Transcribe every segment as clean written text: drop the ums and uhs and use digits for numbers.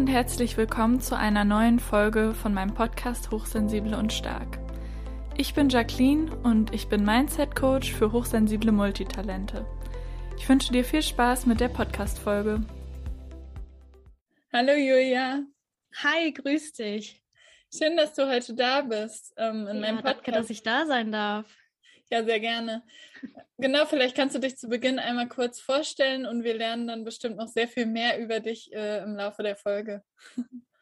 und herzlich willkommen zu einer neuen Folge von meinem Podcast Hochsensible und Stark. Ich bin Jacqueline und ich bin Mindset-Coach für hochsensible Multitalente. Ich wünsche dir viel Spaß mit der Podcast-Folge. Hallo Julia. Hi, grüß dich. Schön, dass du heute da bist meinem Podcast. Danke, dass ich da sein darf. Ja, sehr gerne. Genau, vielleicht kannst du dich zu Beginn einmal kurz vorstellen und wir lernen dann bestimmt noch sehr viel mehr über dich im Laufe der Folge.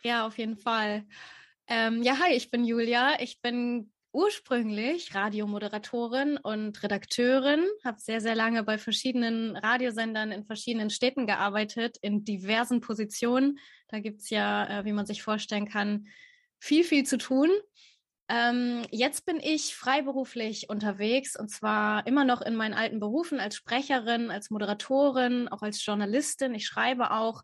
Ja, auf jeden Fall. Hi, ich bin Julia. Ich bin ursprünglich Radiomoderatorin und Redakteurin, habe sehr, sehr lange bei verschiedenen Radiosendern in verschiedenen Städten gearbeitet, in diversen Positionen. Da gibt es ja, wie man sich vorstellen kann, viel, viel zu tun. Jetzt bin ich freiberuflich unterwegs und zwar immer noch in meinen alten Berufen als Sprecherin, als Moderatorin, auch als Journalistin. Ich schreibe auch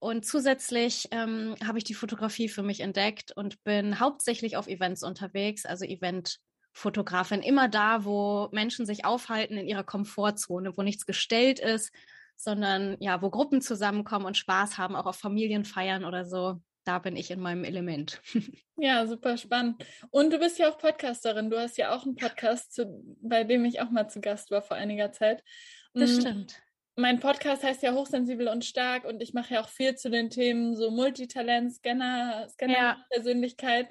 und zusätzlich habe ich die Fotografie für mich entdeckt und bin hauptsächlich auf Events unterwegs, also Eventfotografin. Immer da, wo Menschen sich aufhalten in ihrer Komfortzone, wo nichts gestellt ist, sondern ja, wo Gruppen zusammenkommen und Spaß haben, auch auf Familienfeiern oder so. Da bin ich in meinem Element. Ja, super spannend. Und du bist ja auch Podcasterin. Du hast ja auch einen Podcast, bei dem ich auch mal zu Gast war vor einiger Zeit. Das stimmt. Mein Podcast heißt ja Hochsensibel und Stark und ich mache ja auch viel zu den Themen so Multitalent, Scanner ja. Persönlichkeit.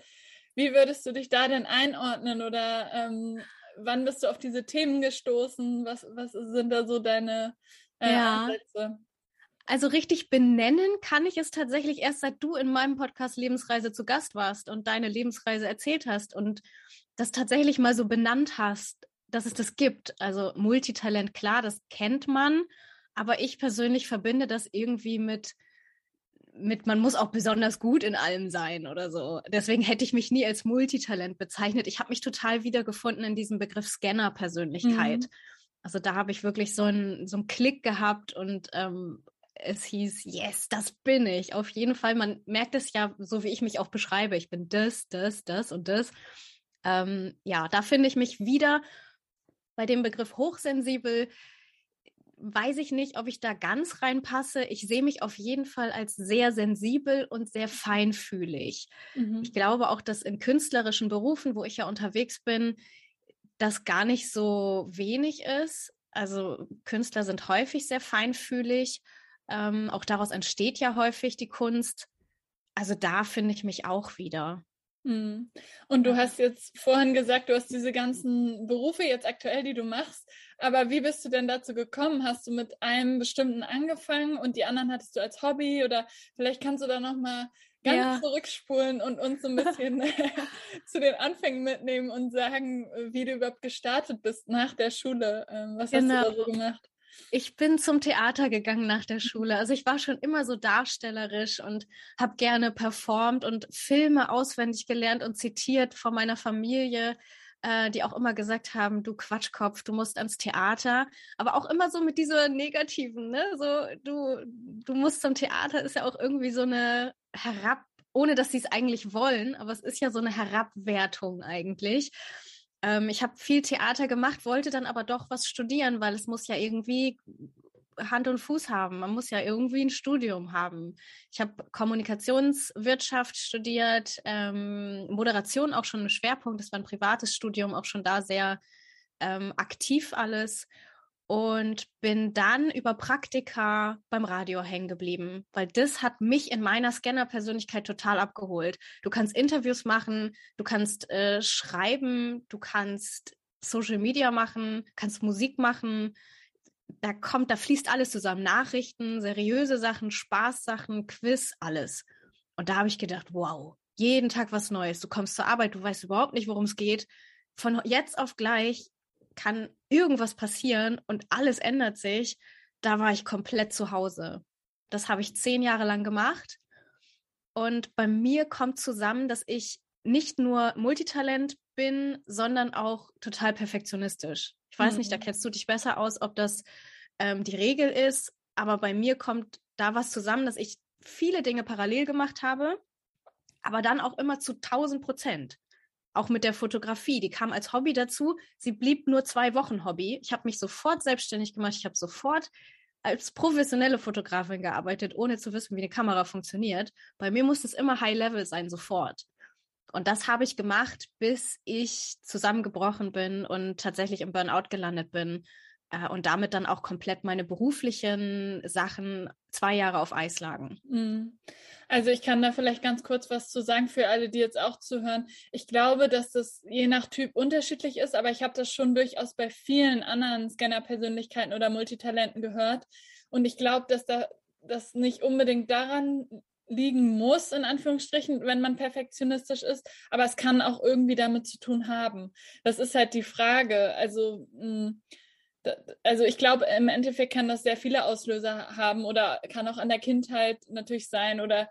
Wie würdest du dich da denn einordnen oder wann bist du auf diese Themen gestoßen? Was sind da so deine Ansätze? Also richtig benennen kann ich es tatsächlich erst, seit du in meinem Podcast Lebensreise zu Gast warst und deine Lebensreise erzählt hast und das tatsächlich mal so benannt hast, dass es das gibt. Also Multitalent, klar, das kennt man, aber ich persönlich verbinde das irgendwie mit man muss auch besonders gut in allem sein oder so. Deswegen hätte ich mich nie als Multitalent bezeichnet. Ich habe mich total wiedergefunden in diesem Begriff Scanner-Persönlichkeit. Also da habe ich wirklich so einen Klick gehabt und es hieß, yes, das bin ich. Auf jeden Fall, man merkt es ja, so wie ich mich auch beschreibe. Ich bin das und das. Da finde ich mich wieder bei dem Begriff hochsensibel. Weiß ich nicht, ob ich da ganz reinpasse. Ich sehe mich auf jeden Fall als sehr sensibel und sehr feinfühlig. Ich glaube auch, dass in künstlerischen Berufen, wo ich ja unterwegs bin, das gar nicht so wenig ist. Also Künstler sind häufig sehr feinfühlig. Auch daraus entsteht ja häufig die Kunst. Also da finde ich mich auch wieder. Und du hast jetzt vorhin gesagt, du hast diese ganzen Berufe jetzt aktuell, die du machst. Aber wie bist du denn dazu gekommen? Hast du mit einem bestimmten angefangen und die anderen hattest du als Hobby? Oder vielleicht kannst du da nochmal ganz zurückspulen und uns so ein bisschen zu den Anfängen mitnehmen und sagen, wie du überhaupt gestartet bist nach der Schule. Was hast du da so gemacht? Ich bin zum Theater gegangen nach der Schule. Also ich war schon immer so darstellerisch und habe gerne performt und Filme auswendig gelernt und zitiert von meiner Familie, die auch immer gesagt haben, du Quatschkopf, du musst ans Theater. Aber auch immer so mit dieser negativen, ne? So, du musst zum Theater, ist ja auch irgendwie so eine ohne dass sie es eigentlich wollen, aber es ist ja so eine Herabwertung eigentlich. Ich habe viel Theater gemacht, wollte dann aber doch was studieren, weil es muss ja irgendwie Hand und Fuß haben. Man muss ja irgendwie ein Studium haben. Ich habe Kommunikationswirtschaft studiert, Moderation auch schon ein Schwerpunkt. Das war ein privates Studium, auch schon da sehr aktiv alles. Und bin dann über Praktika beim Radio hängen geblieben, weil das hat mich in meiner Scanner-Persönlichkeit total abgeholt. Du kannst Interviews machen, du kannst schreiben, du kannst Social Media machen, kannst Musik machen. Da fließt alles zusammen. Nachrichten, seriöse Sachen, Spaßsachen, Quiz, alles. Und da habe ich gedacht, wow, jeden Tag was Neues. Du kommst zur Arbeit, du weißt überhaupt nicht, worum es geht. Von jetzt auf gleich kann irgendwas passieren und alles ändert sich, da war ich komplett zu Hause. Das habe ich 10 Jahre lang gemacht und bei mir kommt zusammen, dass ich nicht nur Multitalent bin, sondern auch total perfektionistisch. Ich weiß nicht, da kennst du dich besser aus, ob das die Regel ist, aber bei mir kommt da was zusammen, dass ich viele Dinge parallel gemacht habe, aber dann auch immer zu 1000%. Auch mit der Fotografie, die kam als Hobby dazu. Sie blieb nur 2 Wochen Hobby. Ich habe mich sofort selbstständig gemacht. Ich habe sofort als professionelle Fotografin gearbeitet, ohne zu wissen, wie eine Kamera funktioniert. Bei mir muss es immer High-Level sein, sofort. Und das habe ich gemacht, bis ich zusammengebrochen bin und tatsächlich im Burnout gelandet bin und damit dann auch komplett meine beruflichen Sachen 2 Jahre auf Eis lagen. Also ich kann da vielleicht ganz kurz was zu sagen für alle, die jetzt auch zuhören. Ich glaube, dass das je nach Typ unterschiedlich ist, aber ich habe das schon durchaus bei vielen anderen Scanner-Persönlichkeiten oder Multitalenten gehört. Und ich glaube, dass das nicht unbedingt daran liegen muss, in Anführungsstrichen, wenn man perfektionistisch ist, aber es kann auch irgendwie damit zu tun haben. Das ist halt die Frage. Also ich glaube, im Endeffekt kann das sehr viele Auslöser haben oder kann auch an der Kindheit natürlich sein oder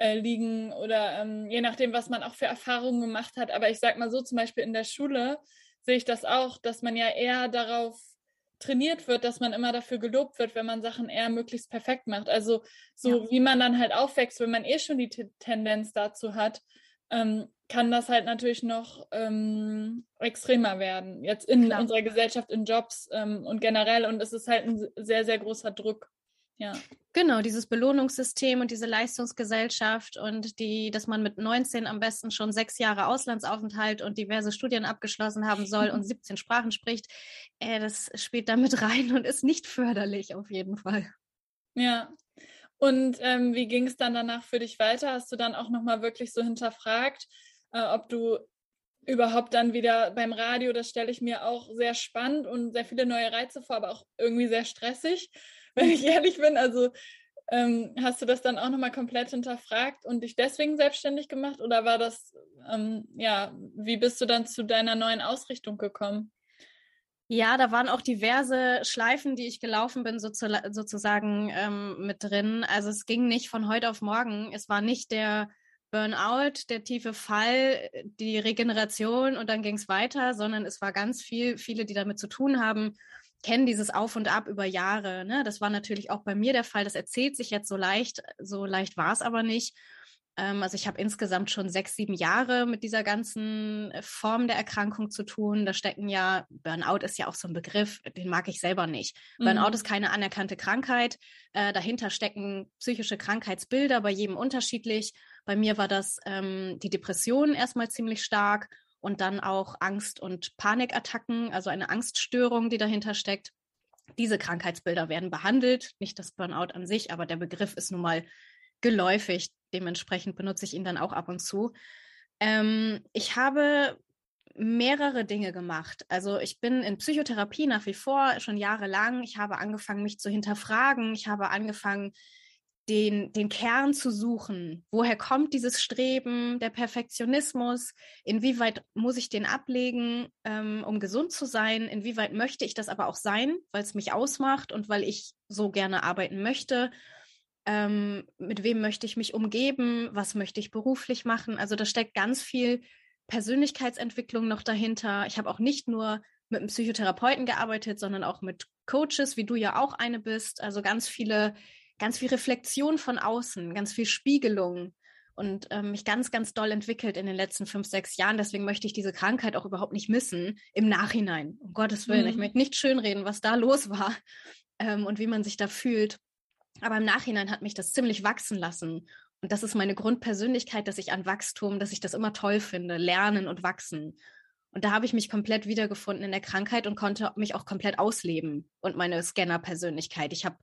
liegen oder je nachdem, was man auch für Erfahrungen gemacht hat. Aber ich sag mal so, zum Beispiel in der Schule sehe ich das auch, dass man ja eher darauf trainiert wird, dass man immer dafür gelobt wird, wenn man Sachen eher möglichst perfekt macht. Also so ja, wie man dann halt aufwächst, wenn man eh schon die Tendenz dazu hat, kann das halt natürlich noch extremer werden. Jetzt in unserer Gesellschaft, in Jobs und generell. Und es ist halt ein sehr, sehr großer Druck. Ja. Genau, dieses Belohnungssystem und diese Leistungsgesellschaft und dass man mit 19 am besten schon 6 Jahre Auslandsaufenthalt und diverse Studien abgeschlossen haben soll und 17 Sprachen spricht, das spielt da mit rein und ist nicht förderlich auf jeden Fall. Ja, und wie ging es dann danach für dich weiter? Hast du dann auch nochmal wirklich so hinterfragt, ob du überhaupt dann wieder beim Radio, das stelle ich mir auch sehr spannend und sehr viele neue Reize vor, aber auch irgendwie sehr stressig, wenn ich ehrlich bin. Also hast du das dann auch nochmal komplett hinterfragt und dich deswegen selbstständig gemacht oder war das, wie bist du dann zu deiner neuen Ausrichtung gekommen? Ja, da waren auch diverse Schleifen, die ich gelaufen bin, sozusagen mit drin. Also es ging nicht von heute auf morgen. Es war nicht der Burnout, der tiefe Fall, die Regeneration und dann ging es weiter, sondern es war ganz viele, die damit zu tun haben, kennen dieses Auf und Ab über Jahre. Ne? Das war natürlich auch bei mir der Fall. Das erzählt sich jetzt so leicht war es aber nicht. Also ich habe insgesamt schon 6, 7 Jahre mit dieser ganzen Form der Erkrankung zu tun. Da stecken ja, Burnout ist ja auch so ein Begriff, den mag ich selber nicht. Mhm. Burnout ist keine anerkannte Krankheit. Dahinter stecken psychische Krankheitsbilder, bei jedem unterschiedlich. Bei mir war das die Depression erstmal ziemlich stark und dann auch Angst- und Panikattacken, also eine Angststörung, die dahinter steckt. Diese Krankheitsbilder werden behandelt, nicht das Burnout an sich, aber der Begriff ist nun mal geläufig. Dementsprechend benutze ich ihn dann auch ab und zu. Ich habe mehrere Dinge gemacht. Also ich bin in Psychotherapie nach wie vor schon jahrelang. Ich habe angefangen, mich zu hinterfragen. Ich habe angefangen, den Kern zu suchen. Woher kommt dieses Streben, der Perfektionismus? Inwieweit muss ich den ablegen, um gesund zu sein? Inwieweit möchte ich das aber auch sein, weil es mich ausmacht und weil ich so gerne arbeiten möchte? Mit wem möchte ich mich umgeben, was möchte ich beruflich machen. Also da steckt ganz viel Persönlichkeitsentwicklung noch dahinter. Ich habe auch nicht nur mit einem Psychotherapeuten gearbeitet, sondern auch mit Coaches, wie du ja auch eine bist. Also ganz viel Reflexion von außen, ganz viel Spiegelung und mich ganz, ganz doll entwickelt in den letzten 5, 6 Jahren. Deswegen möchte ich diese Krankheit auch überhaupt nicht missen im Nachhinein. Um Gottes Willen, Ich möchte nicht schönreden, was da los war und wie man sich da fühlt. Aber im Nachhinein hat mich das ziemlich wachsen lassen. Und das ist meine Grundpersönlichkeit, dass ich an Wachstum, dass ich das immer toll finde, lernen und wachsen. Und da habe ich mich komplett wiedergefunden in der Krankheit und konnte mich auch komplett ausleben und meine Scanner-Persönlichkeit. Ich habe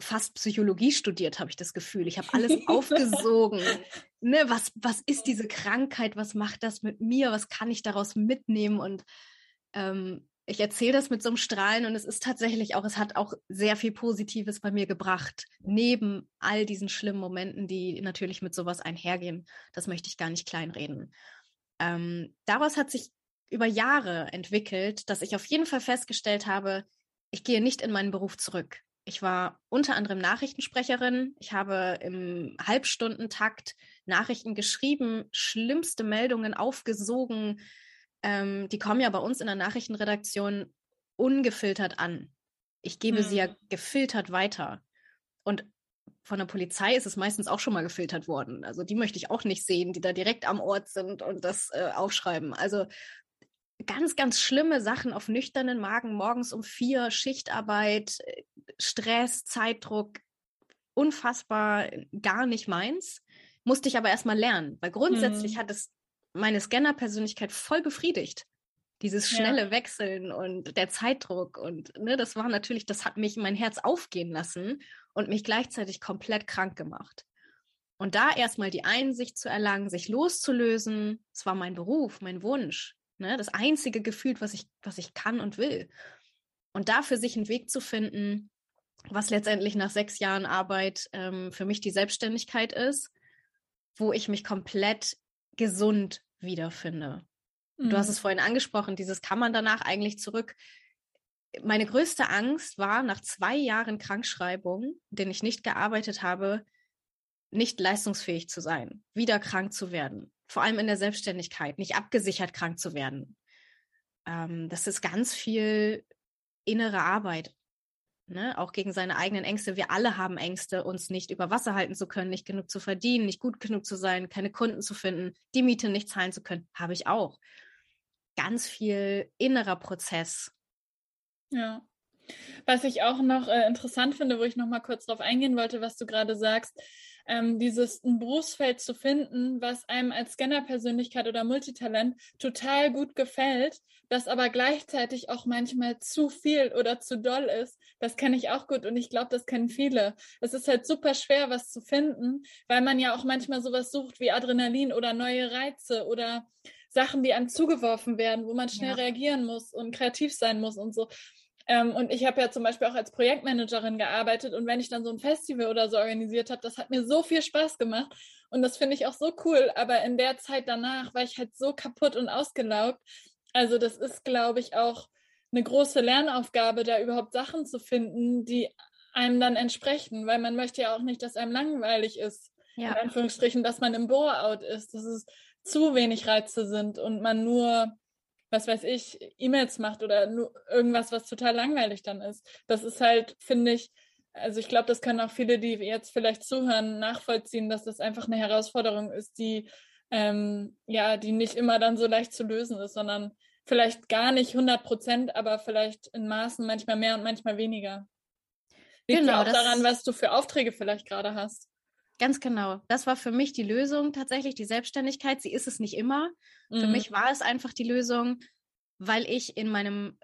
fast Psychologie studiert, habe ich das Gefühl. Ich habe alles aufgesogen. Ne, was ist diese Krankheit? Was macht das mit mir? Was kann ich daraus mitnehmen? Und ich erzähle das mit so einem Strahlen und es ist tatsächlich auch, es hat auch sehr viel Positives bei mir gebracht, neben all diesen schlimmen Momenten, die natürlich mit sowas einhergehen. Das möchte ich gar nicht kleinreden. Daraus hat sich über Jahre entwickelt, dass ich auf jeden Fall festgestellt habe, ich gehe nicht in meinen Beruf zurück. Ich war unter anderem Nachrichtensprecherin. Ich habe im Halbstundentakt Nachrichten geschrieben, schlimmste Meldungen aufgesogen. Die kommen ja bei uns in der Nachrichtenredaktion ungefiltert an. Ich gebe sie ja gefiltert weiter. Und von der Polizei ist es meistens auch schon mal gefiltert worden. Also die möchte ich auch nicht sehen, die da direkt am Ort sind und das aufschreiben. Also ganz, ganz schlimme Sachen auf nüchternen Magen, morgens um 4, Schichtarbeit, Stress, Zeitdruck, unfassbar gar nicht meins. Musste ich aber erstmal lernen, weil grundsätzlich hat es meine Scanner-Persönlichkeit voll befriedigt. Dieses schnelle Wechseln und der Zeitdruck und ne, das war natürlich, das hat mich mein Herz aufgehen lassen und mich gleichzeitig komplett krank gemacht. Und da erstmal die Einsicht zu erlangen, sich loszulösen, das war mein Beruf, mein Wunsch, ne, das einzige Gefühl, was ich kann und will. Und dafür sich einen Weg zu finden, was letztendlich nach 6 Jahren Arbeit für mich die Selbstständigkeit ist, wo ich mich komplett gesund wiederfinde. Mhm. Du hast es vorhin angesprochen, dieses kann man danach eigentlich zurück. Meine größte Angst war, nach 2 Jahren Krankschreibung, in denen ich nicht gearbeitet habe, nicht leistungsfähig zu sein, wieder krank zu werden. Vor allem in der Selbstständigkeit, nicht abgesichert krank zu werden. Das ist ganz viel innere Arbeit. Ne, auch gegen seine eigenen Ängste. Wir alle haben Ängste, uns nicht über Wasser halten zu können, nicht genug zu verdienen, nicht gut genug zu sein, keine Kunden zu finden, die Miete nicht zahlen zu können. Habe ich auch. Ganz viel innerer Prozess. Ja. Was ich auch noch interessant finde, wo ich noch mal kurz drauf eingehen wollte, was du gerade sagst, dieses ein Berufsfeld zu finden, was einem als Scanner-Persönlichkeit oder Multitalent total gut gefällt, das aber gleichzeitig auch manchmal zu viel oder zu doll ist, das kenne ich auch gut und ich glaube, das kennen viele. Es ist halt super schwer, was zu finden, weil man ja auch manchmal sowas sucht wie Adrenalin oder neue Reize oder Sachen, die einem zugeworfen werden, wo man schnell reagieren muss und kreativ sein muss und so. Und ich habe ja zum Beispiel auch als Projektmanagerin gearbeitet und wenn ich dann so ein Festival oder so organisiert habe, das hat mir so viel Spaß gemacht und das finde ich auch so cool, aber in der Zeit danach war ich halt so kaputt und ausgelaugt, also das ist, glaube ich, auch eine große Lernaufgabe, da überhaupt Sachen zu finden, die einem dann entsprechen, weil man möchte ja auch nicht, dass einem langweilig ist, in Anführungsstrichen, dass man im Bore-out ist, dass es zu wenig Reize sind und man nur... was weiß ich, E-Mails macht oder nur irgendwas, was total langweilig dann ist. Das ist halt, finde ich, also ich glaube, das können auch viele, die jetzt vielleicht zuhören, nachvollziehen, dass das einfach eine Herausforderung ist, die die nicht immer dann so leicht zu lösen ist, sondern vielleicht gar nicht 100%, aber vielleicht in Maßen manchmal mehr und manchmal weniger. Liegt ja auch daran, was du für Aufträge vielleicht gerade hast. Ganz genau. Das war für mich die Lösung tatsächlich, die Selbstständigkeit. Sie ist es nicht immer. Mhm. Für mich war es einfach die Lösung, weil ich in meinem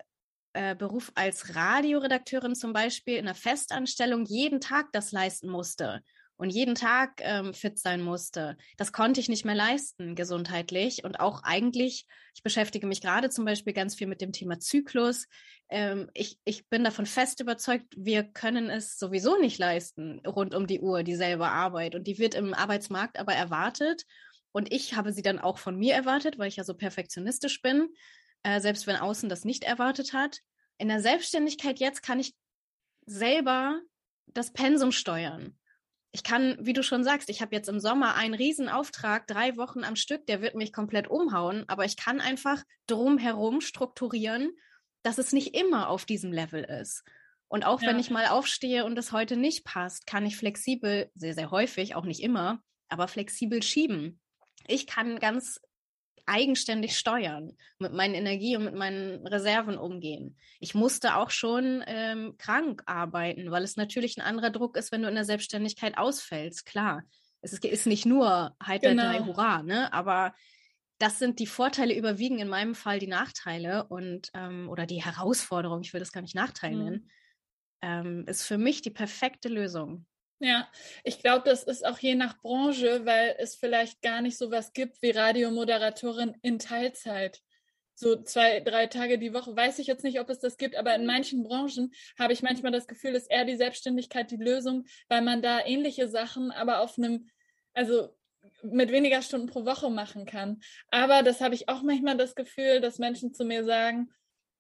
Beruf als Radioredakteurin zum Beispiel in einer Festanstellung jeden Tag das leisten musste und jeden Tag fit sein musste. Das konnte ich nicht mehr leisten gesundheitlich und auch eigentlich, ich beschäftige mich gerade zum Beispiel ganz viel mit dem Thema Zyklus. Ich bin davon fest überzeugt, wir können es sowieso nicht leisten, rund um die Uhr dieselbe Arbeit. Und die wird im Arbeitsmarkt aber erwartet. Und ich habe sie dann auch von mir erwartet, weil ich ja so perfektionistisch bin, selbst wenn außen das nicht erwartet hat. In der Selbstständigkeit jetzt kann ich selber das Pensum steuern. Ich kann, wie du schon sagst, ich habe jetzt im Sommer einen Riesenauftrag, 3 Wochen am Stück, der wird mich komplett umhauen. Aber ich kann einfach drumherum strukturieren, dass es nicht immer auf diesem Level ist. Und auch wenn ich mal aufstehe und es heute nicht passt, kann ich flexibel, sehr, sehr häufig, auch nicht immer, aber flexibel schieben. Ich kann ganz eigenständig steuern, mit meinen Energien und mit meinen Reserven umgehen. Ich musste auch schon krank arbeiten, weil es natürlich ein anderer Druck ist, wenn du in der Selbstständigkeit ausfällst, klar. Es ist nicht nur halt, hurra, ne? Aber das sind die Vorteile, überwiegen in meinem Fall die Nachteile und oder die Herausforderung, ich will das gar nicht Nachteil nennen, ist für mich die perfekte Lösung. Ja, ich glaube, das ist auch je nach Branche, weil es vielleicht gar nicht sowas gibt wie Radiomoderatorin in Teilzeit. So 2-3 Tage die Woche, weiß ich jetzt nicht, ob es das gibt, aber in manchen Branchen habe ich manchmal das Gefühl, ist eher die Selbstständigkeit die Lösung, weil man da ähnliche Sachen, aber auf einem, also mit weniger Stunden pro Woche machen kann. Aber das habe ich auch manchmal das Gefühl, dass Menschen zu mir sagen,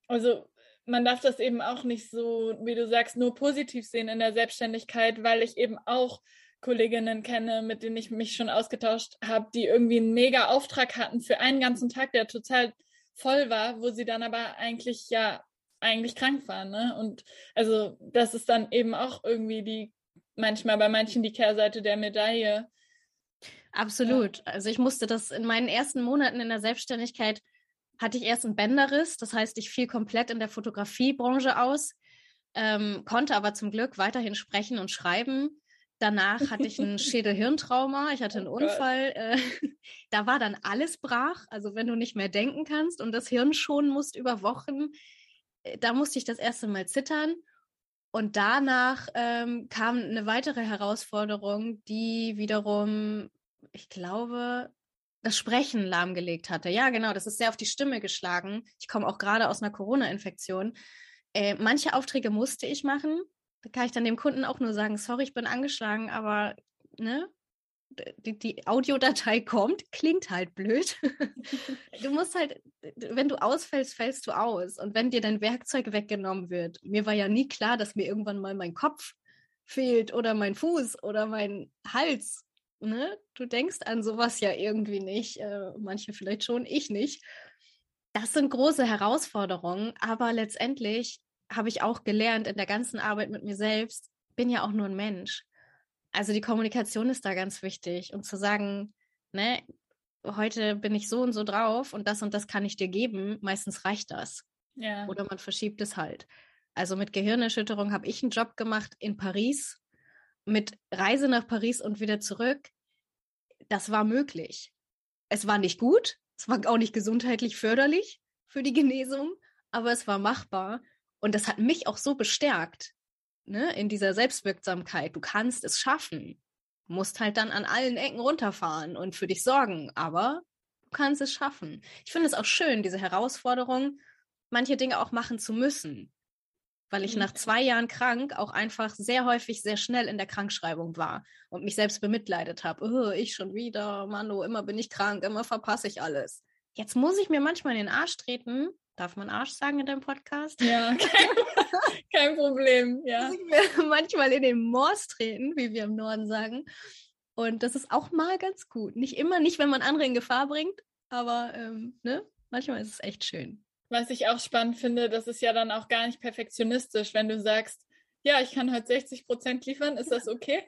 also man darf das eben auch nicht so, wie du sagst, nur positiv sehen in der Selbstständigkeit, weil ich eben auch Kolleginnen kenne, mit denen ich mich schon ausgetauscht habe, die irgendwie einen mega Auftrag hatten für einen ganzen Tag, der total voll war, wo sie dann aber eigentlich krank waren, ne? Und also das ist dann eben auch irgendwie manchmal bei manchen die Kehrseite der Medaille. Absolut. Also ich musste das in meinen ersten Monaten in der Selbstständigkeit, hatte ich erst einen Bänderriss, das heißt, ich fiel komplett in der Fotografiebranche aus, konnte aber zum Glück weiterhin sprechen und schreiben. Danach hatte ich ein Schädel-Hirntrauma, ich hatte einen Unfall. Da war dann alles brach, also wenn du nicht mehr denken kannst und das Hirn schonen musst über Wochen, da musste ich das erste Mal zittern. Und danach kam eine weitere Herausforderung, die wiederum, ich glaube, das Sprechen lahmgelegt hatte. Ja, genau, das ist sehr auf die Stimme geschlagen. Ich komme auch gerade aus einer Corona-Infektion. Manche Aufträge musste ich machen. Da kann ich dann dem Kunden auch nur sagen, sorry, ich bin angeschlagen, aber ne, die Audiodatei kommt, klingt halt blöd. Du musst halt, wenn du ausfällst, fällst du aus. Und wenn dir dein Werkzeug weggenommen wird, mir war ja nie klar, dass mir irgendwann mal mein Kopf fehlt oder mein Fuß oder mein Hals. Ne? Du denkst an sowas ja irgendwie nicht. Manche vielleicht schon, ich nicht. Das sind große Herausforderungen, aber letztendlich habe ich auch gelernt in der ganzen Arbeit mit mir selbst, bin ja auch nur ein Mensch. Also die Kommunikation ist da ganz wichtig und zu sagen, ne, heute bin ich so und so drauf und das kann ich dir geben, meistens reicht das. Ja. Oder man verschiebt es halt. Also mit Gehirnerschütterung habe ich einen Job gemacht in Paris, mit Reise nach Paris und wieder zurück. Das war möglich. Es war nicht gut, es war auch nicht gesundheitlich förderlich für die Genesung, aber es war machbar. Und das hat mich auch so bestärkt, ne, in dieser Selbstwirksamkeit. Du kannst es schaffen, musst halt dann an allen Ecken runterfahren und für dich sorgen, aber du kannst es schaffen. Ich finde es auch schön, diese Herausforderung, manche Dinge auch machen zu müssen, weil ich nach 2 Jahren krank auch einfach sehr häufig, sehr schnell in der Krankschreibung war und mich selbst bemitleidet habe. Oh, ich schon wieder, Manu, immer bin ich krank, immer verpasse ich alles. Jetzt muss ich mir manchmal in den Arsch treten. Darf man Arsch sagen in deinem Podcast? Ja, kein Problem. Ja. Manchmal in den Moors treten, wie wir im Norden sagen. Und das ist auch mal ganz gut. Nicht immer, nicht wenn man andere in Gefahr bringt, aber ne? Manchmal ist es echt schön. Was ich auch spannend finde, das ist ja dann auch gar nicht perfektionistisch, wenn du sagst, ja, ich kann heute 60% liefern, ist das okay?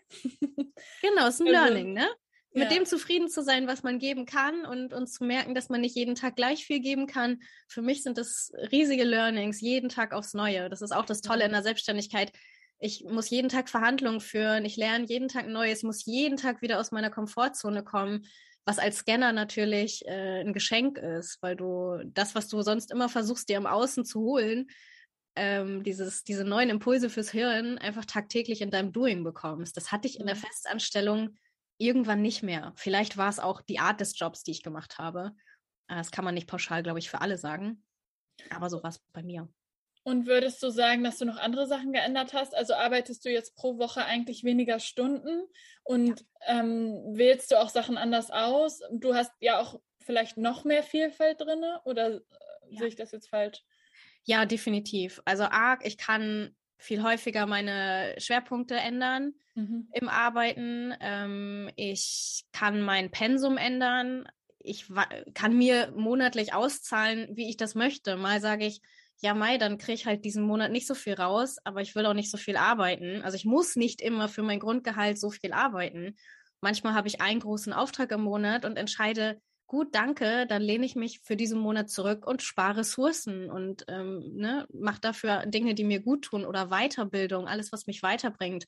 Genau, ist ein Learning, ne? Mit dem zufrieden zu sein, was man geben kann und zu merken, dass man nicht jeden Tag gleich viel geben kann. Für mich sind das riesige Learnings, jeden Tag aufs Neue. Das ist auch das Tolle in der Selbstständigkeit. Ich muss jeden Tag Verhandlungen führen, ich lerne jeden Tag Neues, muss jeden Tag wieder aus meiner Komfortzone kommen, was als Scanner natürlich ein Geschenk ist, weil du das, was du sonst immer versuchst, dir im Außen zu holen, diese neuen Impulse fürs Hirn einfach tagtäglich in deinem Doing bekommst. Das hatte ich in der Festanstellung irgendwann nicht mehr. Vielleicht war es auch die Art des Jobs, die ich gemacht habe. Das kann man nicht pauschal, glaube ich, für alle sagen. Aber so war es bei mir. Und würdest du sagen, dass du noch andere Sachen geändert hast? Also arbeitest du jetzt pro Woche eigentlich weniger Stunden und wählst du auch Sachen anders aus? Du hast ja auch vielleicht noch mehr Vielfalt drin, oder sehe ich das jetzt falsch? Ja, definitiv. Also ich kann viel häufiger meine Schwerpunkte ändern im Arbeiten. Ich kann mein Pensum ändern. Ich kann mir monatlich auszahlen, wie ich das möchte. Mal sage ich, ja, dann kriege ich halt diesen Monat nicht so viel raus, aber ich will auch nicht so viel arbeiten. Also ich muss nicht immer für mein Grundgehalt so viel arbeiten. Manchmal habe ich einen großen Auftrag im Monat und entscheide, gut, danke, dann lehne ich mich für diesen Monat zurück und spare Ressourcen und mache dafür Dinge, die mir gut tun oder Weiterbildung, alles, was mich weiterbringt.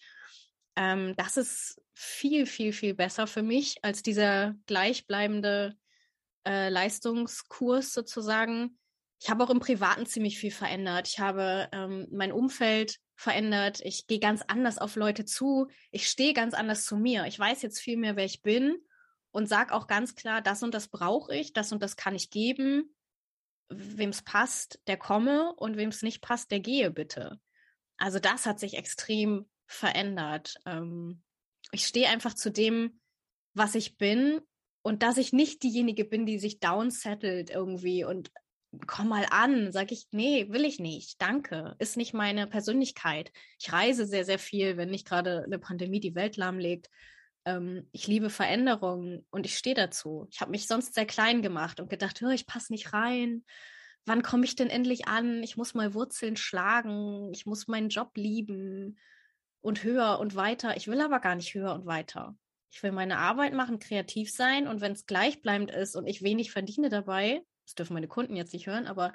Das ist viel, viel, viel besser für mich als dieser gleichbleibende Leistungskurs sozusagen. Ich habe auch im Privaten ziemlich viel verändert. Ich habe mein Umfeld verändert. Ich gehe ganz anders auf Leute zu. Ich stehe ganz anders zu mir. Ich weiß jetzt viel mehr, wer ich bin. Und sag auch ganz klar, das und das brauche ich, das und das kann ich geben. Wem es passt, der komme und wem es nicht passt, der gehe bitte. Also das hat sich extrem verändert. Ich stehe einfach zu dem, was ich bin und dass ich nicht diejenige bin, die sich downsettelt irgendwie und komm mal an, sage ich, nee, will ich nicht, danke, ist nicht meine Persönlichkeit. Ich reise sehr, sehr viel, wenn nicht gerade eine Pandemie die Welt lahmlegt. Ich liebe Veränderungen und ich stehe dazu. Ich habe mich sonst sehr klein gemacht und gedacht, ich passe nicht rein. Wann komme ich denn endlich an? Ich muss mal Wurzeln schlagen. Ich muss meinen Job lieben und höher und weiter. Ich will aber gar nicht höher und weiter. Ich will meine Arbeit machen, kreativ sein und wenn es gleichbleibend ist und ich wenig verdiene dabei, das dürfen meine Kunden jetzt nicht hören, aber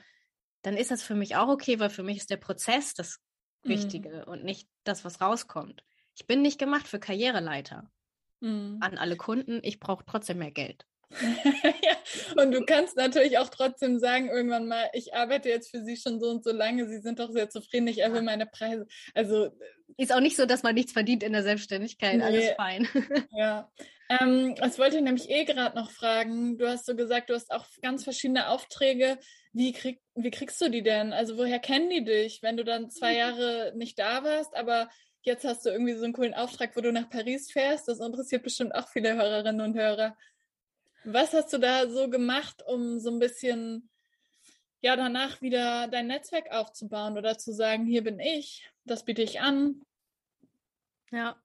dann ist das für mich auch okay, weil für mich ist der Prozess das Wichtige und nicht das, was rauskommt. Ich bin nicht gemacht für Karriereleiter. An alle Kunden, ich brauche trotzdem mehr Geld. Ja, und du kannst natürlich auch trotzdem sagen, irgendwann mal, ich arbeite jetzt für sie schon so und so lange, sie sind doch sehr zufrieden, ich erhöhe meine Preise. Also ist auch nicht so, dass man nichts verdient in der Selbstständigkeit, alles fein. Ja, das wollte ich nämlich gerade noch fragen. Du hast so gesagt, du hast auch ganz verschiedene Aufträge. Wie kriegst du die denn? Also woher kennen die dich, wenn du dann 2 Jahre nicht da warst, aber jetzt hast du irgendwie so einen coolen Auftrag, wo du nach Paris fährst? Das interessiert bestimmt auch viele Hörerinnen und Hörer. Was hast du da so gemacht, um so ein bisschen danach wieder dein Netzwerk aufzubauen oder zu sagen, hier bin ich, das biete ich an? Ja.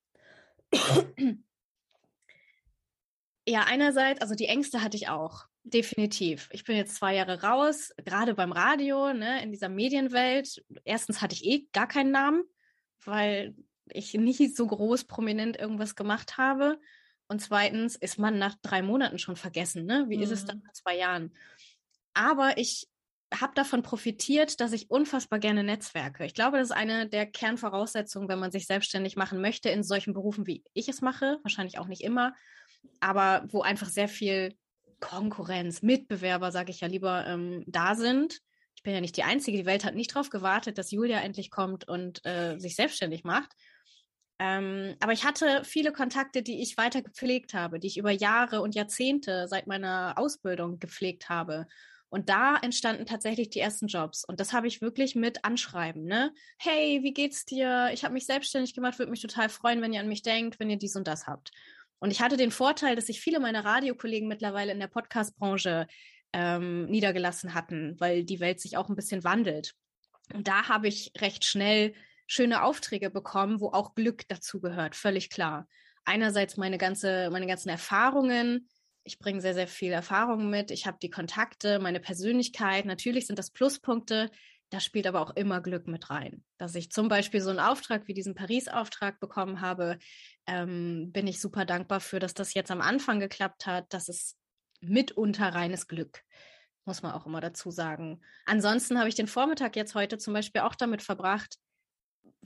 Ja, einerseits, also die Ängste hatte ich auch, definitiv. Ich bin jetzt 2 Jahre raus, gerade beim Radio, ne, in dieser Medienwelt. Erstens hatte ich gar keinen Namen, weil ich nicht so groß prominent irgendwas gemacht habe. Und zweitens ist man nach 3 Monaten schon vergessen, ne? Wie ist es dann nach 2 Jahren? Aber ich habe davon profitiert, dass ich unfassbar gerne netzwerke. Ich glaube, das ist eine der Kernvoraussetzungen, wenn man sich selbstständig machen möchte, in solchen Berufen, wie ich es mache, wahrscheinlich auch nicht immer, aber wo einfach sehr viel Konkurrenz, Mitbewerber, sage ich ja lieber, da sind. Ich bin ja nicht die Einzige, die Welt hat nicht darauf gewartet, dass Julia endlich kommt und sich selbstständig macht. Aber ich hatte viele Kontakte, die ich weiter gepflegt habe, die ich über Jahre und Jahrzehnte seit meiner Ausbildung gepflegt habe. Und da entstanden tatsächlich die ersten Jobs. Und das habe ich wirklich mit Anschreiben, ne? Hey, wie geht's dir? Ich habe mich selbstständig gemacht, würde mich total freuen, wenn ihr an mich denkt, wenn ihr dies und das habt. Und ich hatte den Vorteil, dass sich viele meiner Radiokollegen mittlerweile in der Podcast-Branche niedergelassen hatten, weil die Welt sich auch ein bisschen wandelt. Und da habe ich recht schnell schöne Aufträge bekommen, wo auch Glück dazu gehört, völlig klar. Einerseits meine ganzen Erfahrungen, ich bringe sehr, sehr viel Erfahrung mit, ich habe die Kontakte, meine Persönlichkeit, natürlich sind das Pluspunkte, da spielt aber auch immer Glück mit rein. Dass ich zum Beispiel so einen Auftrag wie diesen Paris-Auftrag bekommen habe, bin ich super dankbar für, dass das jetzt am Anfang geklappt hat, das ist mitunter reines Glück. Muss man auch immer dazu sagen. Ansonsten habe ich den Vormittag jetzt heute zum Beispiel auch damit verbracht,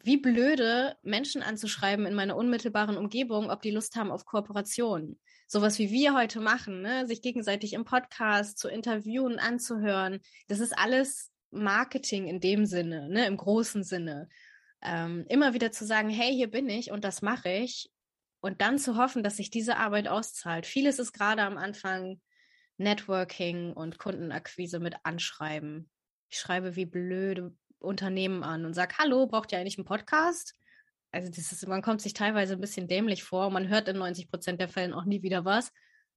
wie blöde, Menschen anzuschreiben in meiner unmittelbaren Umgebung, ob die Lust haben auf Kooperationen. Sowas wie wir heute machen, ne? Sich gegenseitig im Podcast zu interviewen, anzuhören, das ist alles Marketing in dem Sinne, ne? Im großen Sinne. Immer wieder zu sagen, hey, hier bin ich und das mache ich und dann zu hoffen, dass sich diese Arbeit auszahlt. Vieles ist gerade am Anfang Networking und Kundenakquise mit Anschreiben. Ich schreibe wie blöde Unternehmen an und sagt, hallo, braucht ihr eigentlich einen Podcast? Also man kommt sich teilweise ein bisschen dämlich vor, man hört in 90% der Fällen auch nie wieder was,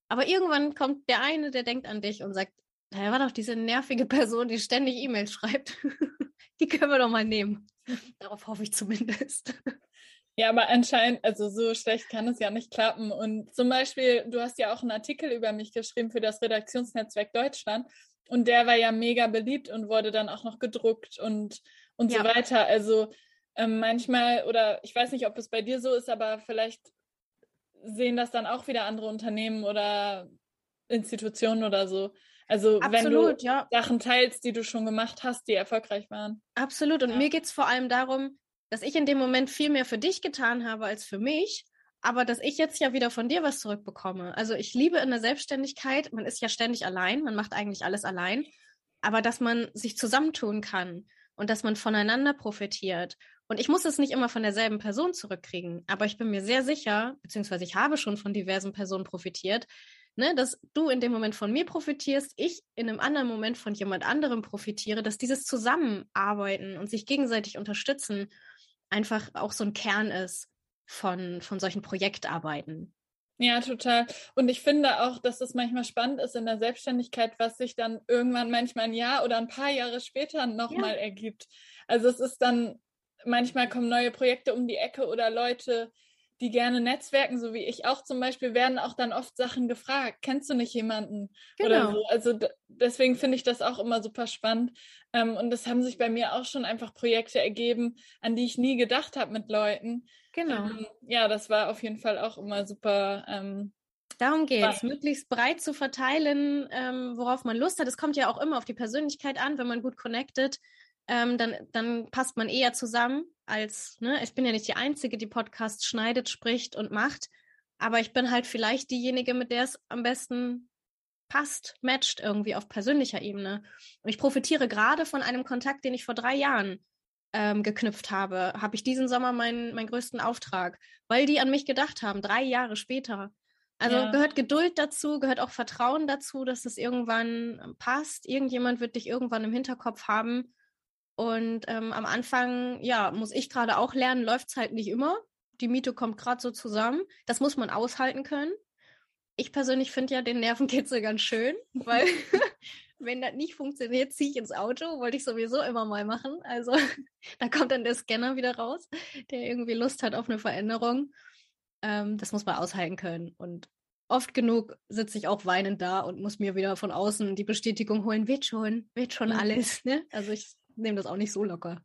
aber irgendwann kommt der eine, der denkt an dich und sagt, naja, war doch diese nervige Person, die ständig E-Mails schreibt, die können wir doch mal nehmen. Darauf hoffe ich zumindest. Ja, aber anscheinend, also so schlecht kann es ja nicht klappen. Und zum Beispiel, du hast ja auch einen Artikel über mich geschrieben für das Redaktionsnetzwerk Deutschland. Und der war ja mega beliebt und wurde dann auch noch gedruckt und so weiter. Also manchmal, oder ich weiß nicht, ob es bei dir so ist, aber vielleicht sehen das dann auch wieder andere Unternehmen oder Institutionen oder so. Also absolut, wenn du Sachen teilst, die du schon gemacht hast, die erfolgreich waren. Absolut. Und mir geht es vor allem darum, dass ich in dem Moment viel mehr für dich getan habe als für mich. Aber dass ich jetzt ja wieder von dir was zurückbekomme. Also ich liebe in der Selbstständigkeit, man ist ja ständig allein, man macht eigentlich alles allein, aber dass man sich zusammentun kann und dass man voneinander profitiert. Und ich muss es nicht immer von derselben Person zurückkriegen, aber ich bin mir sehr sicher, beziehungsweise ich habe schon von diversen Personen profitiert, ne, dass du in dem Moment von mir profitierst, ich in einem anderen Moment von jemand anderem profitiere, dass dieses Zusammenarbeiten und sich gegenseitig unterstützen einfach auch so ein Kern ist von solchen Projektarbeiten. Ja, total. Und ich finde auch, dass es manchmal spannend ist in der Selbstständigkeit, was sich dann irgendwann manchmal ein Jahr oder ein paar Jahre später nochmal ergibt. Also es ist dann, manchmal kommen neue Projekte um die Ecke oder Leute, die gerne netzwerken, so wie ich auch zum Beispiel, werden auch dann oft Sachen gefragt. Kennst du nicht jemanden? Genau. Oder so. Also deswegen finde ich das auch immer super spannend. Und es haben sich bei mir auch schon einfach Projekte ergeben, an die ich nie gedacht habe mit Leuten. Genau. Ja, das war auf jeden Fall auch immer super. Darum geht's, möglichst breit zu verteilen, worauf man Lust hat. Es kommt ja auch immer auf die Persönlichkeit an, wenn man gut connectet. dann passt man eher zusammen als, ne, ich bin ja nicht die Einzige, die Podcasts schneidet, spricht und macht, aber ich bin halt vielleicht diejenige, mit der es am besten passt, matcht irgendwie auf persönlicher Ebene. Und ich profitiere gerade von einem Kontakt, den ich vor 3 Jahren geknüpft habe. Habe ich diesen Sommer meinen größten Auftrag, weil die an mich gedacht haben, 3 Jahre später. Also gehört Geduld dazu, gehört auch Vertrauen dazu, dass es irgendwann passt. Irgendjemand wird dich irgendwann im Hinterkopf haben. Und am Anfang, ja, muss ich gerade auch lernen, läuft es halt nicht immer. Die Miete kommt gerade so zusammen. Das muss man aushalten können. Ich persönlich finde ja den Nervenkitzel ganz schön, weil wenn das nicht funktioniert, ziehe ich ins Auto. Wollte ich sowieso immer mal machen. Also da kommt dann der Scanner wieder raus, der irgendwie Lust hat auf eine Veränderung. Das muss man aushalten können. Und oft genug sitze ich auch weinend da und muss mir wieder von außen die Bestätigung holen, wird schon alles. Ne? Also ich nehme das auch nicht so locker.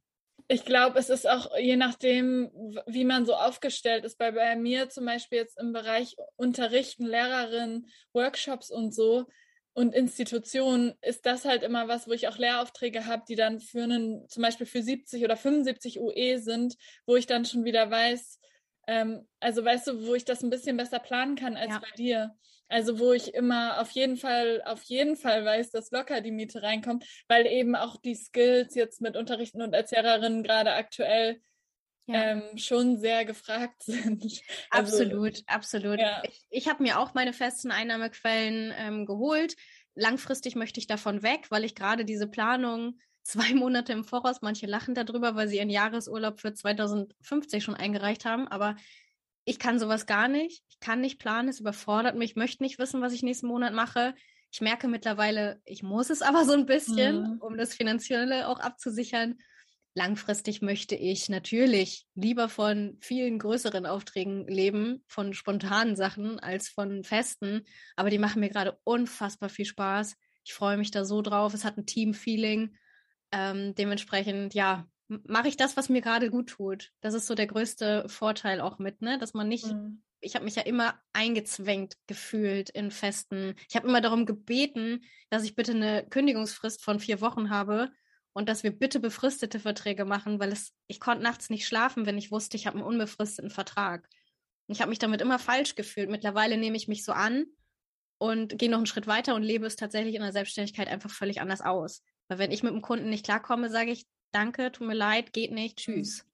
Ich glaube, es ist auch je nachdem, wie man so aufgestellt ist. Bei mir zum Beispiel jetzt im Bereich Unterrichten, Lehrerin, Workshops und so und Institutionen ist das halt immer was, wo ich auch Lehraufträge habe, die dann zum Beispiel für 70 oder 75 UE sind, wo ich dann schon wieder weiß, also weißt du, wo ich das ein bisschen besser planen kann als bei dir. Also wo ich immer auf jeden Fall weiß, dass locker die Miete reinkommt, weil eben auch die Skills jetzt mit Unterrichten und Erzieherinnen gerade aktuell schon sehr gefragt sind. Absolut, also, absolut. Ja. Ich habe mir auch meine festen Einnahmequellen geholt. Langfristig möchte ich davon weg, weil ich gerade diese Planung 2 Monate im Voraus, manche lachen darüber, weil sie ihren Jahresurlaub für 2050 schon eingereicht haben, aber ich kann sowas gar nicht, ich kann nicht planen, es überfordert mich, ich möchte nicht wissen, was ich nächsten Monat mache. Ich merke mittlerweile, ich muss es aber so ein bisschen, um das Finanzielle auch abzusichern. Langfristig möchte ich natürlich lieber von vielen größeren Aufträgen leben, von spontanen Sachen als von festen, aber die machen mir gerade unfassbar viel Spaß. Ich freue mich da so drauf, es hat ein Team-Feeling. Dementsprechend, ja, mache ich das, was mir gerade gut tut. Das ist so der größte Vorteil auch mit, ne, dass man nicht, ich habe mich ja immer eingezwängt gefühlt in Festen. Ich habe immer darum gebeten, dass ich bitte eine Kündigungsfrist von 4 Wochen habe und dass wir bitte befristete Verträge machen, weil ich konnte nachts nicht schlafen, wenn ich wusste, ich habe einen unbefristeten Vertrag. Ich habe mich damit immer falsch gefühlt. Mittlerweile nehme ich mich so an und gehe noch einen Schritt weiter und lebe es tatsächlich in der Selbstständigkeit einfach völlig anders aus. Weil wenn ich mit dem Kunden nicht klarkomme, sage ich, danke, tut mir leid, geht nicht, tschüss.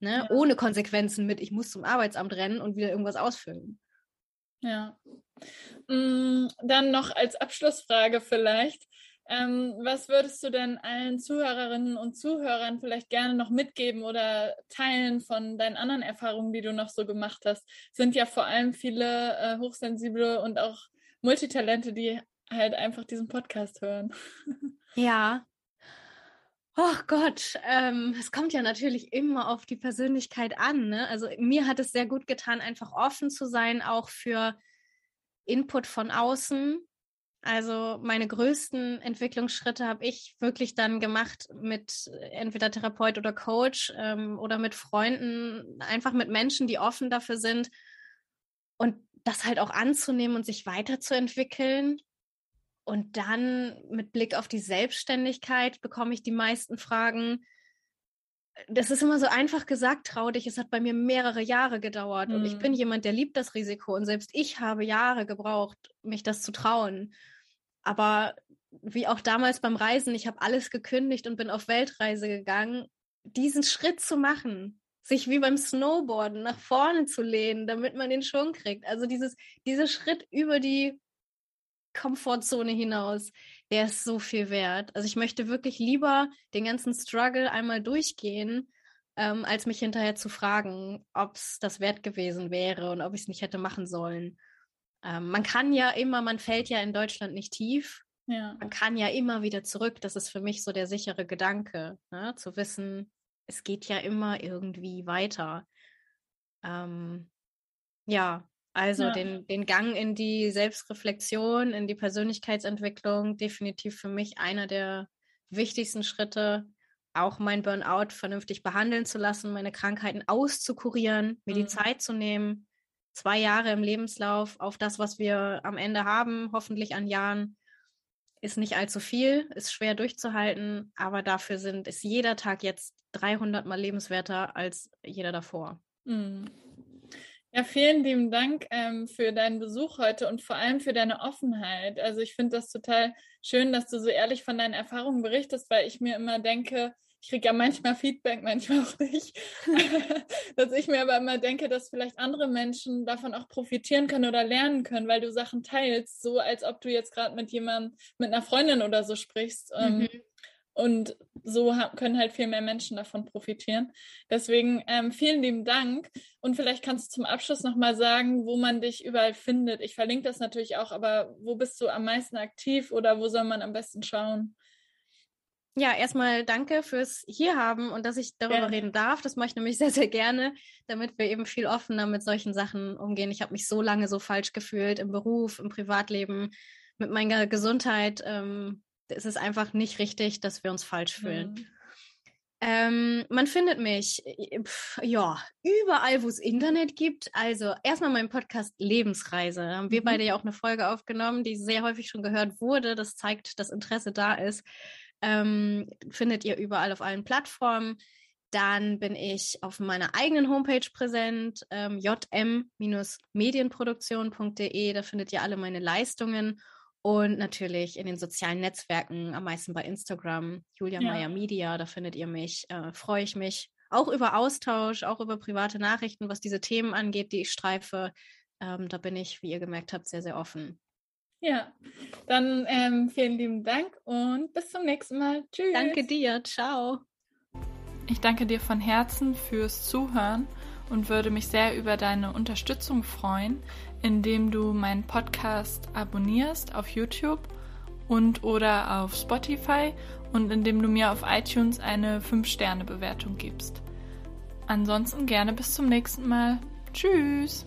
Ne? Ja. Ohne Konsequenzen mit, ich muss zum Arbeitsamt rennen und wieder irgendwas ausfüllen. Ja. Dann noch als Abschlussfrage vielleicht. Was würdest du denn allen Zuhörerinnen und Zuhörern vielleicht gerne noch mitgeben oder teilen von deinen anderen Erfahrungen, die du noch so gemacht hast? Sind ja vor allem viele Hochsensible und auch Multitalente, die halt einfach diesen Podcast hören. Ja. Oh Gott, es kommt ja natürlich immer auf die Persönlichkeit an, ne? Also mir hat es sehr gut getan, einfach offen zu sein, auch für Input von außen. Also meine größten Entwicklungsschritte habe ich wirklich dann gemacht mit entweder Therapeut oder Coach oder mit Freunden, einfach mit Menschen, die offen dafür sind und das halt auch anzunehmen und sich weiterzuentwickeln. Und dann mit Blick auf die Selbstständigkeit bekomme ich die meisten Fragen. Das ist immer so einfach gesagt, trau dich. Es hat bei mir mehrere Jahre gedauert. Und ich bin jemand, der liebt das Risiko. Und selbst ich habe Jahre gebraucht, mich das zu trauen. Aber wie auch damals beim Reisen, ich habe alles gekündigt und bin auf Weltreise gegangen. Diesen Schritt zu machen, sich wie beim Snowboarden nach vorne zu lehnen, damit man den Schwung kriegt. Also dieser Schritt über die Komfortzone hinaus, der ist so viel wert. Also ich möchte wirklich lieber den ganzen Struggle einmal durchgehen, als mich hinterher zu fragen, ob es das wert gewesen wäre und ob ich es nicht hätte machen sollen. Man fällt ja in Deutschland nicht tief. Ja. Man kann ja immer wieder zurück. Das ist für mich so der sichere Gedanke, ne? Zu wissen, es geht ja immer irgendwie weiter. Den Gang in die Selbstreflexion, in die Persönlichkeitsentwicklung, definitiv für mich einer der wichtigsten Schritte, auch mein Burnout vernünftig behandeln zu lassen, meine Krankheiten auszukurieren, mir die Zeit zu nehmen, 2 Jahre im Lebenslauf auf das, was wir am Ende haben, hoffentlich an Jahren, Ist nicht allzu viel, ist schwer durchzuhalten, aber dafür ist jeder Tag jetzt 300 Mal lebenswerter als jeder davor. Ja, vielen lieben Dank für deinen Besuch heute und vor allem für deine Offenheit. Also ich finde das total schön, dass du so ehrlich von deinen Erfahrungen berichtest, weil ich mir immer denke, ich kriege ja manchmal Feedback, manchmal auch nicht, dass ich mir aber immer denke, dass vielleicht andere Menschen davon auch profitieren können oder lernen können, weil du Sachen teilst, so als ob du jetzt gerade mit jemandem, mit einer Freundin oder so sprichst. Und so können halt viel mehr Menschen davon profitieren. Deswegen vielen lieben Dank. Und vielleicht kannst du zum Abschluss nochmal sagen, wo man dich überall findet. Ich verlinke das natürlich auch, aber wo bist du am meisten aktiv oder wo soll man am besten schauen? Ja, erstmal danke fürs Hierhaben und dass ich darüber reden darf. Das mache ich nämlich sehr, sehr gerne, damit wir eben viel offener mit solchen Sachen umgehen. Ich habe mich so lange so falsch gefühlt im Beruf, im Privatleben, mit meiner Gesundheit. Es ist einfach nicht richtig, dass wir uns falsch fühlen. Man findet mich überall, wo es Internet gibt. Also erstmal mein Podcast Lebensreise. Da haben wir beide ja auch eine Folge aufgenommen, die sehr häufig schon gehört wurde. Das zeigt, dass Interesse da ist. Findet ihr überall auf allen Plattformen. Dann bin ich auf meiner eigenen Homepage präsent, jm-medienproduktion.de. Da findet ihr alle meine Leistungen und natürlich in den sozialen Netzwerken, am meisten bei Instagram, Julia Meyer Media. Da findet ihr mich. Freue ich mich auch über Austausch, auch über private Nachrichten, was diese Themen angeht, die ich streife. Da bin ich, wie ihr gemerkt habt, sehr, sehr offen. Ja, dann vielen lieben Dank und bis zum nächsten Mal. Tschüss. Danke dir. Ciao. Ich danke dir von Herzen fürs Zuhören und würde mich sehr über deine Unterstützung freuen, indem du meinen Podcast abonnierst auf YouTube und oder auf Spotify und indem du mir auf iTunes eine 5-Sterne-Bewertung gibst. Ansonsten gerne bis zum nächsten Mal. Tschüss.